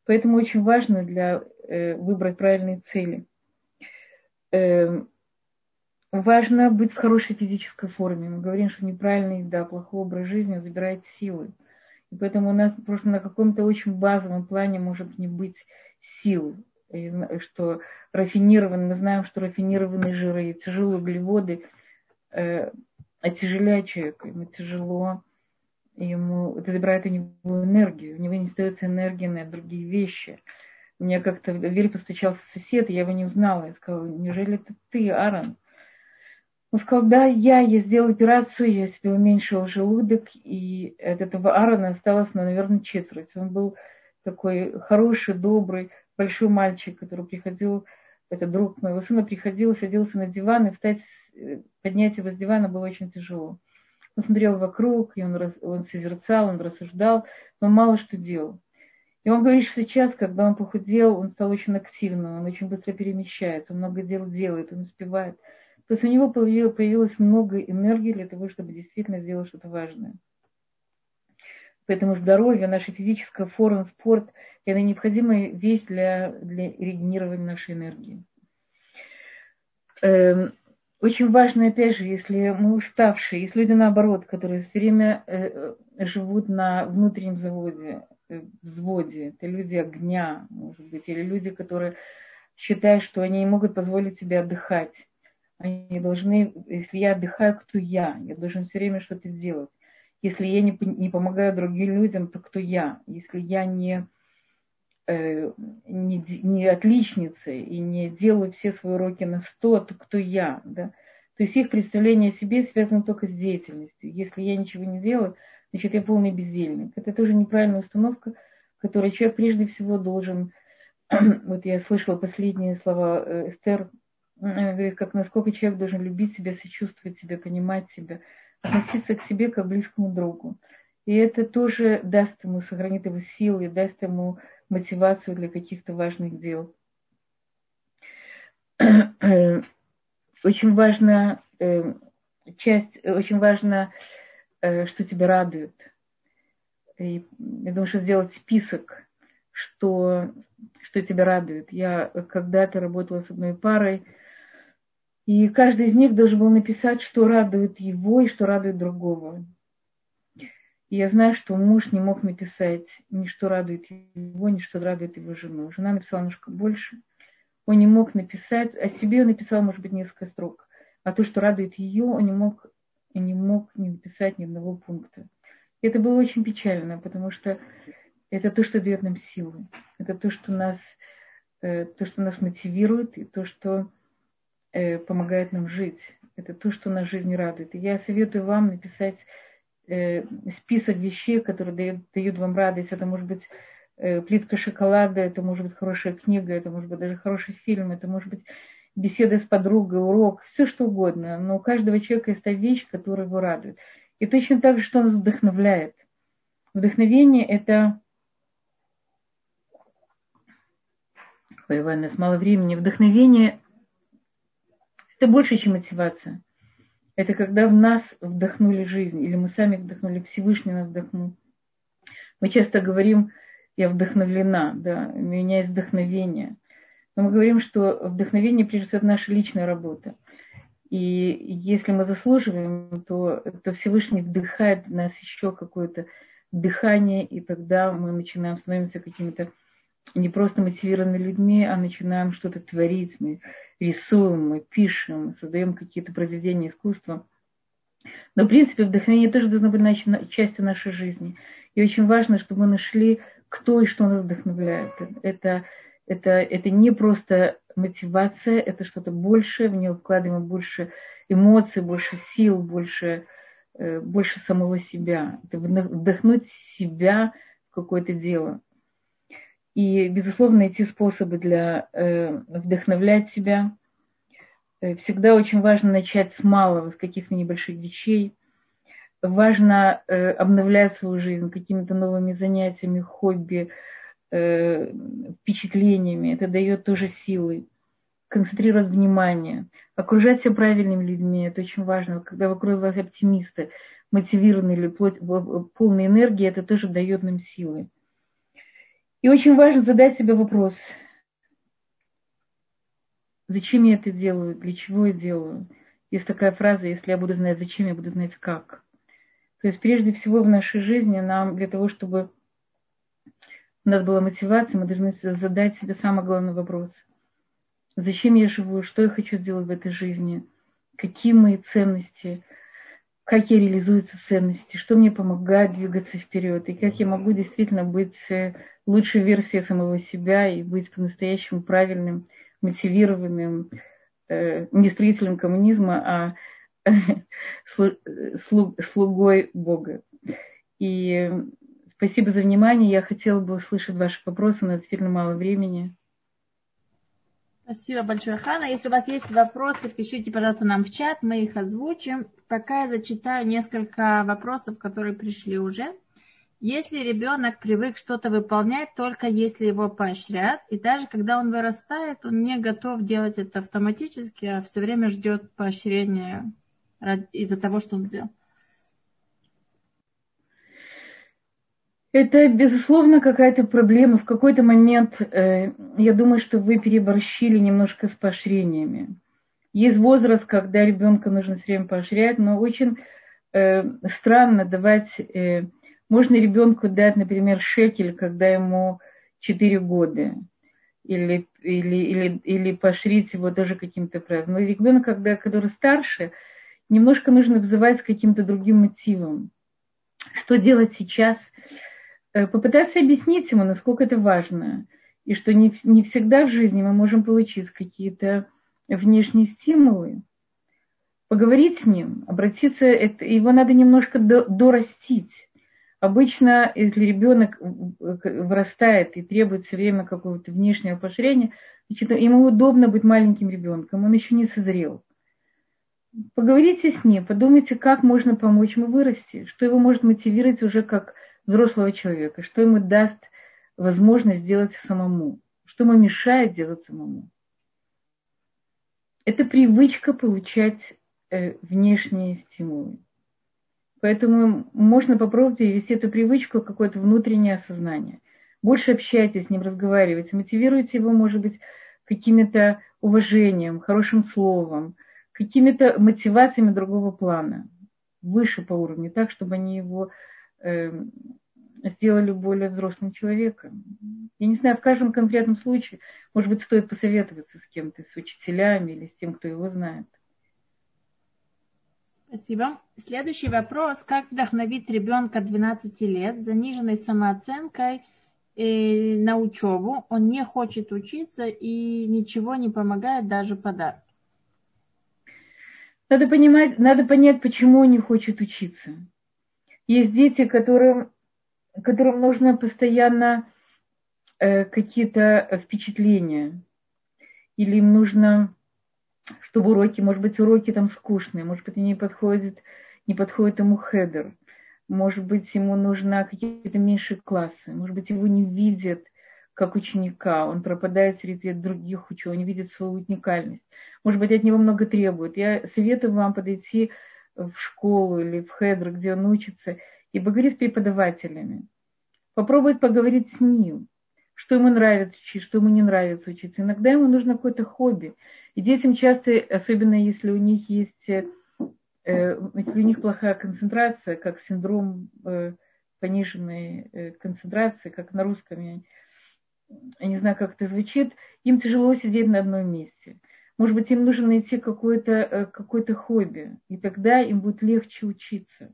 Поэтому очень важно для, э, выбрать правильные цели. Э, важно быть в хорошей физической форме. Мы говорим, что неправильная еда, плохой образ жизни забирает силы. И поэтому у нас просто на каком-то очень базовом плане может не быть сил. И, что рафинированные, мы знаем, что рафинированные жиры и тяжелые углеводы э, отяжеляет человека, ему тяжело, ему это забирает у него энергию, у него не остается энергии на другие вещи. Мне как-то в дверь постучался сосед, и я его не узнала. Я сказала, неужели это ты, Аарон? Он сказал, да, я, я сделала операцию, я себе уменьшила желудок, и от этого Аарона осталось, ну, наверное, четверть. Он был такой хороший, добрый, большой мальчик, который приходил, это друг моего сына, приходил, садился на диван, и встать поднять его с дивана было очень тяжело. Он смотрел вокруг, и он, раз, он созерцал, он рассуждал, но мало что делал. И он говорит, что сейчас, когда он похудел, он стал очень активным, он очень быстро перемещается, он много дел делает, он успевает. То есть у него появилось много энергии для того, чтобы действительно сделать что-то важное. Поэтому здоровье, наша физическая форма, спорт – это необходимая вещь для, для регенерирования нашей энергии. Эм, очень важно, опять же, если мы уставшие, есть люди наоборот, которые все время э, живут на внутреннем заводе, э, взводе, это люди огня, может быть, или люди, которые считают, что они не могут позволить себе отдыхать. Они должны, если я отдыхаю, кто я? Я должен все время что-то делать. Если я не, не помогаю другим людям, то кто я? Если я не, э, не, не отличница и не делаю все свои уроки на сто, то кто я? Да? То есть их представление о себе связано только с деятельностью. Если я ничего не делаю, значит я полный бездельник. Это тоже неправильная установка, которую человек прежде всего должен... Вот я слышала последние слова Эстер, она говорит, как, насколько человек должен любить себя, сочувствовать себя, понимать себя, относиться к себе как к близкому другу. И это тоже даст ему, сохранит его силы, даст ему мотивацию для каких-то важных дел. Очень важна э, часть, очень важно, э, что тебя радует. И я думаю, что сделать список, что, что тебя радует. Я когда-то работала с одной парой, и каждый из них должен был написать, что радует его и что радует другого. И я знаю, что муж не мог написать ни что радует его, ни что радует его жену. Жена написала немножко больше. Он не мог написать, о себе он написал, может быть, несколько строк. А то, что радует ее, он не мог, не мог не написать ни одного пункта. И это было очень печально, потому что это то, что дает нам силы. Это то, что нас, то, что нас мотивирует, и то, что помогает нам жить. Это то, что нас жизнь радует. И я советую вам написать э, список вещей, которые дают, дают вам радость. Это может быть э, плитка шоколада, это может быть хорошая книга, это может быть даже хороший фильм, это может быть беседа с подругой, урок, все что угодно. Но у каждого человека есть та вещь, которая его радует. И точно так же, что нас вдохновляет. Вдохновение – это... Ой, у нас мало времени. Вдохновение – это больше, чем мотивация. Это когда в нас вдохнули жизнь, или мы сами вдохнули, Всевышний нас вдохнул. Мы часто говорим, я вдохновлена, да, у меня есть вдохновение. Но мы говорим, что вдохновение, прежде всего, это наша личная работа. И если мы заслуживаем, то, то Всевышний вдыхает в нас еще какое-то дыхание, и тогда мы начинаем, становимся какими-то не просто мотивированы людьми, а начинаем что-то творить. Мы рисуем, мы пишем, мы создаем какие-то произведения искусства. Но, в принципе, вдохновение тоже должно быть частью нашей жизни. И очень важно, чтобы мы нашли, кто и что нас вдохновляет. Это, это, это не просто мотивация, это что-то большее, в нее вкладываем больше эмоций, больше сил, больше, больше самого себя. Это вдохнуть себя в какое-то дело. И, безусловно, эти способы для э, вдохновлять себя. Всегда очень важно начать с малого, с каких-то небольших вещей. Важно э, обновлять свою жизнь какими-то новыми занятиями, хобби, э, впечатлениями. Это дает тоже силы. Концентрировать внимание. Окружать себя правильными людьми. Это очень важно. Когда вокруг вас оптимисты, мотивированные или полные энергии, это тоже дает нам силы. И очень важно задать себе вопрос, зачем я это делаю, для чего я делаю. Есть такая фраза, если я буду знать зачем, я буду знать как. То есть прежде всего в нашей жизни нам для того, чтобы у нас была мотивация, мы должны задать себе самый главный вопрос. Зачем я живу, что я хочу сделать в этой жизни, какие мои ценности, как я реализую эти ценности, что мне помогает двигаться вперед, и как я могу действительно быть лучшей версией самого себя и быть по-настоящему правильным, мотивированным, э, не строителем коммунизма, а э, слу, слугой Бога. И спасибо за внимание. Я хотела бы услышать ваши вопросы, у нас действительно мало времени. Спасибо большое, Ханна. Если у вас есть вопросы, пишите, пожалуйста, нам в чат, мы их озвучим. Пока я зачитаю несколько вопросов, которые пришли уже. Если ребенок привык что-то выполнять, только если его поощрят, и даже когда он вырастает, он не готов делать это автоматически, а все время ждет поощрения из-за того, что он сделал. Это, безусловно, какая-то проблема. В какой-то момент, э, я думаю, что вы переборщили немножко с поощрениями. Есть возраст, когда ребенка нужно все время поощрять, но очень э, странно давать... Э, можно ребенку дать, например, шекель, когда ему четыре года, или, или, или, или поощрить его тоже каким-то правилом. Но ребенок, когда, который старше, немножко нужно взывать с каким-то другим мотивом. Что делать сейчас? Попытаться объяснить ему, насколько это важно, и что не, не всегда в жизни мы можем получить какие-то внешние стимулы. Поговорить с ним, обратиться, это, его надо немножко до, дорастить. Обычно, если ребенок вырастает и требует все время какого-то внешнего поощрения, значит, ему удобно быть маленьким ребенком, он еще не созрел. Поговорите с ним, подумайте, как можно помочь ему вырасти, что его может мотивировать уже как взрослого человека, что ему даст возможность делать самому, что ему мешает делать самому. Это привычка получать внешние стимулы. Поэтому можно попробовать перевести эту привычку в какое-то внутреннее осознание. Больше общайтесь с ним, разговаривайте, мотивируйте его, может быть, каким-то уважением, хорошим словом, какими-то мотивациями другого плана, выше по уровню, так, чтобы они его э, сделали более взрослым человеком. Я не знаю, в каждом конкретном случае, может быть, стоит посоветоваться с кем-то, с учителями или с тем, кто его знает. Спасибо. Следующий вопрос. Как вдохновить ребенка двенадцати лет с заниженной самооценкой э, на учебу? Он не хочет учиться и ничего не помогает, даже подарки. Надо понимать, надо понять, почему он не хочет учиться. Есть дети, которым, которым нужно постоянно э, какие-то впечатления. Или им нужно... чтобы уроки, может быть, уроки там скучные, может быть, не подходит, не подходит ему хедер, может быть, ему нужны какие-то меньшие классы, может быть, его не видят как ученика, он пропадает среди других ученых, не видит свою уникальность, может быть, от него много требует. Я советую вам подойти в школу или в хедер, где он учится, и поговорить с преподавателями, попробовать поговорить с ним, что ему нравится учить, что ему не нравится учиться. Иногда ему нужно какое-то хобби. И детям часто, особенно если у них есть, э, если у них плохая концентрация, как синдром э, пониженной э, концентрации, как на русском, я, я не знаю, как это звучит, им тяжело сидеть на одном месте. Может быть, им нужно найти какое-то, э, какое-то хобби, и тогда им будет легче учиться.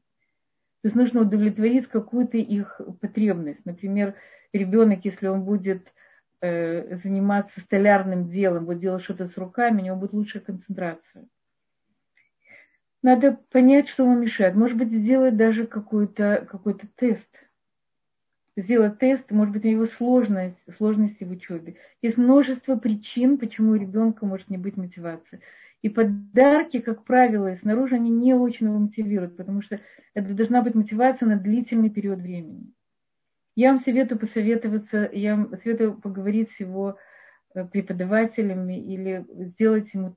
То есть нужно удовлетворить какую-то их потребность. Например, ребенок, если он будет э, заниматься столярным делом, будет делать что-то с руками, у него будет лучшая концентрация. Надо понять, что ему мешает. Может быть, сделать даже какой-то, какой-то тест. Сделать тест, может быть, у него сложность, сложности в учебе. Есть множество причин, почему у ребенка может не быть мотивации. И подарки, как правило, снаружи они не очень его мотивируют, потому что это должна быть мотивация на длительный период времени. Я вам советую посоветоваться, я вам советую поговорить с его преподавателями или сделать ему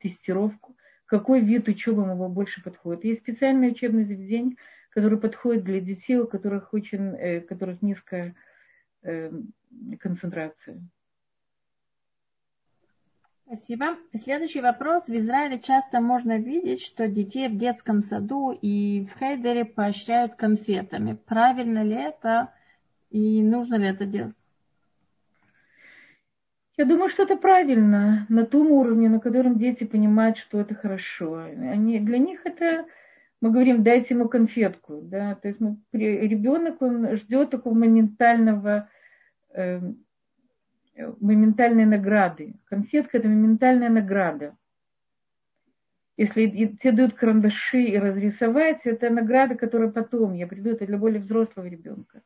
тестировку, какой вид учебы ему больше подходит. Есть специальные учебные заведения, которые подходят для детей, у которых, очень, у которых низкая концентрация. Спасибо. Следующий вопрос. В Израиле часто можно видеть, что детей в детском саду и в хейдере поощряют конфетами. Правильно ли это и нужно ли это делать? Я думаю, что это правильно на том уровне, на котором дети понимают, что это хорошо. Они, для них это, мы говорим, дайте ему конфетку. Да? То есть мы, ребенок, он ждет такого моментального э, моментальной награды. Конфетка – это моментальная награда. Если тебе дают карандаши и разрисовать, это награда, которая потом, я приду, это для более взрослого ребенка.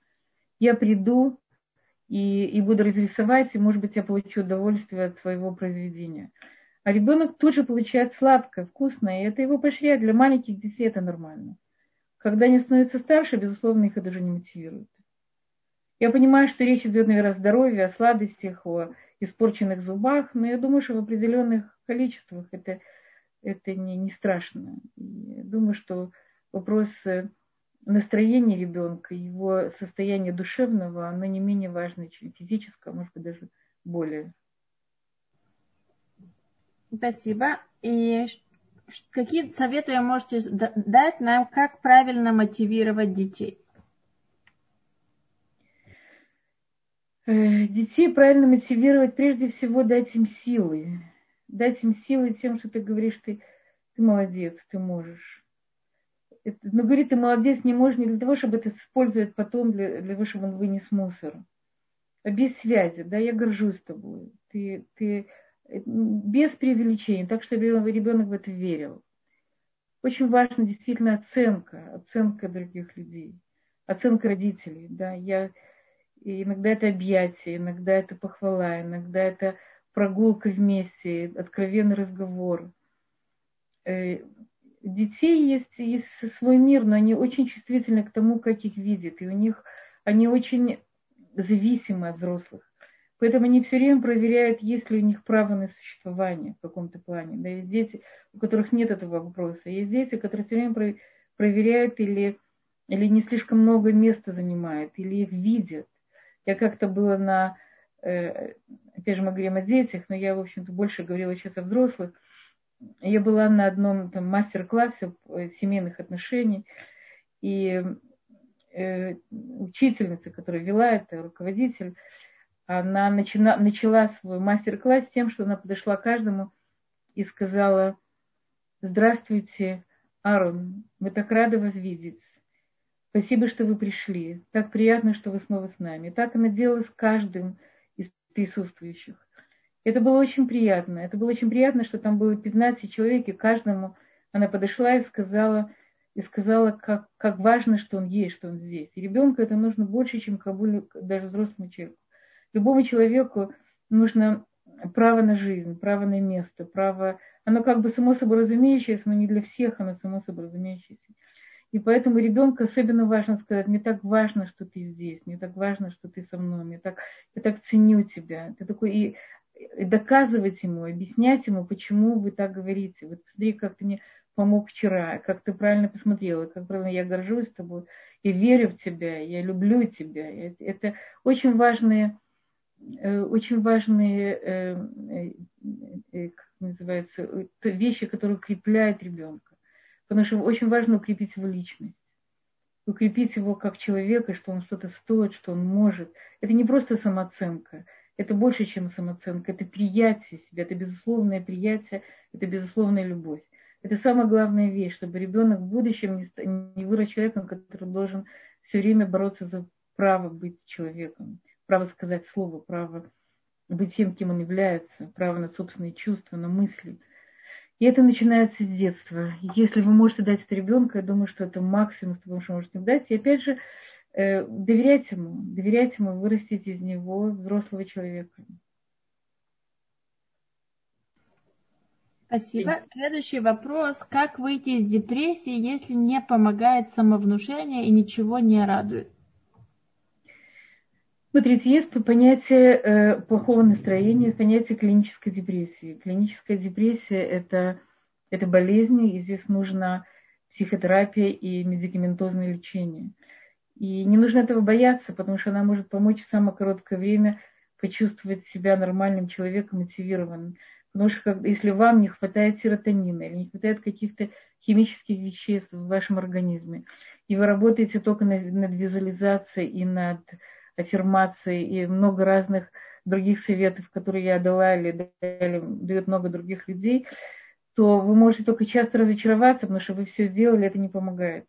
Я приду и, и буду разрисовать, и, может быть, я получу удовольствие от своего произведения. А ребенок тут же получает сладкое, вкусное, и это его поощряет. Для маленьких детей это нормально. Когда они становятся старше, безусловно, их это уже не мотивирует. Я понимаю, что речь идет, наверное, о здоровье, о сладостях, о испорченных зубах, но я думаю, что в определенных количествах это, это не, не страшно. И думаю, что вопрос настроения ребенка, его состояние душевного, оно не менее важно, чем физическое, может быть, даже более. Спасибо. И какие советы вы можете дать нам, как правильно мотивировать детей? Детей правильно мотивировать, прежде всего, дать им силы. Дать им силы тем, что ты говоришь, ты, ты молодец, ты можешь. Это, но говорит, ты молодец, не можешь не для того, чтобы это использовать потом, для, для того, чтобы он вынес мусор. А без связи, да, я горжусь тобой. Ты, ты, без преувеличения, так что ребенок в это верил. Очень важна действительно оценка, оценка других людей, оценка родителей, да, я... И иногда это объятие, иногда это похвала, иногда это прогулка вместе, откровенный разговор. Детей есть, есть свой мир, но они очень чувствительны к тому, как их видят. И у них они очень зависимы от взрослых. Поэтому они все время проверяют, есть ли у них право на существование в каком-то плане. Да, есть дети, у которых нет этого вопроса. Есть дети, которые все время проверяют, или, или не слишком много места занимают, или их видят. Я как-то была на, опять же мы говорим о детях, но я, в общем-то, больше говорила сейчас о взрослых. Я была на одном там мастер-классе семейных отношений, и э, учительница, которая вела это, руководитель, она начина, начала свой мастер-класс тем, что она подошла к каждому и сказала: «Здравствуйте, Аарон, мы так рады вас видеть. Спасибо, что вы пришли. Так приятно, что вы снова с нами». Так она делала с каждым из присутствующих. Это было очень приятно. Это было очень приятно, что там было пятнадцать человек, и каждому она подошла и сказала, и сказала как, как важно, что он есть, что он здесь. И ребенку это нужно больше, чем кому-либо, даже взрослому человеку. Любому человеку нужно право на жизнь, право на место, право... Оно как бы само собой разумеющееся, но не для всех оно само собой разумеющееся. И поэтому ребенку особенно важно сказать: мне так важно, что ты здесь, мне так важно, что ты со мной, мне так, я так ценю тебя. Ты такой, и, и доказывать ему, объяснять ему, почему вы так говорите. Вот посмотри, как ты мне помог вчера, как ты правильно посмотрела, как правильно, я горжусь тобой, я верю в тебя, я люблю тебя. Это очень важные, очень важные, как называется, вещи, которые укрепляют ребенка. Потому что очень важно укрепить его личность, укрепить его как человека, что он что-то стоит, что он может. Это не просто самооценка, это больше, чем самооценка, это приятие себя, это безусловное приятие, это безусловная любовь. Это самая главная вещь, чтобы ребенок в будущем не вырос человеком, который должен все время бороться за право быть человеком, право сказать слово, право быть тем, кем он является, право на собственные чувства, на мысли. И это начинается с детства. Если вы можете дать это ребенку, я думаю, что это максимум, что вы можете дать. И опять же, доверять ему, доверять ему, вырастить из него взрослого человека. Спасибо. Следующий вопрос. Как выйти из депрессии, если не помогает самовнушение и ничего не радует? Смотрите, есть понятие э, плохого настроения, понятие клинической депрессии. Клиническая депрессия – это, это болезнь, и здесь нужна психотерапия и медикаментозное лечение. И не нужно этого бояться, потому что она может помочь в самое короткое время почувствовать себя нормальным человеком, мотивированным. Потому что как, если вам не хватает серотонина или не хватает каких-то химических веществ в вашем организме, и вы работаете только над, над визуализацией и над... аффирмации и много разных других советов, которые я дала или дают много других людей, то вы можете только часто разочароваться, потому что вы все сделали, это не помогает.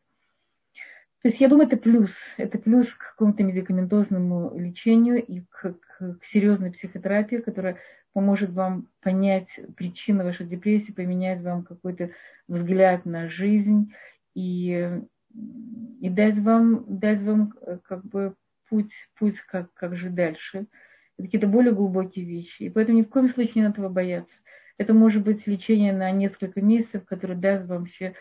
То есть я думаю, это плюс. Это плюс к какому-то медикаментозному лечению и к, к, к серьезной психотерапии, которая поможет вам понять причину вашей депрессии, поменять вам какой-то взгляд на жизнь и, и дать вам, дать вам как бы путь, путь как, как же дальше. Это какие-то более глубокие вещи. И поэтому ни в коем случае не надо этого бояться. Это может быть лечение на несколько месяцев, которое даст вам вообще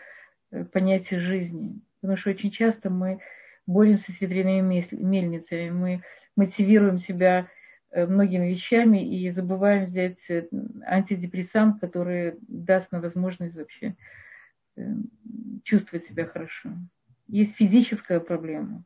понятие жизни. Потому что очень часто мы боремся с ветряными мельницами, мы мотивируем себя многими вещами и забываем взять антидепрессант, который даст нам возможность вообще чувствовать себя хорошо. Есть физическая проблема.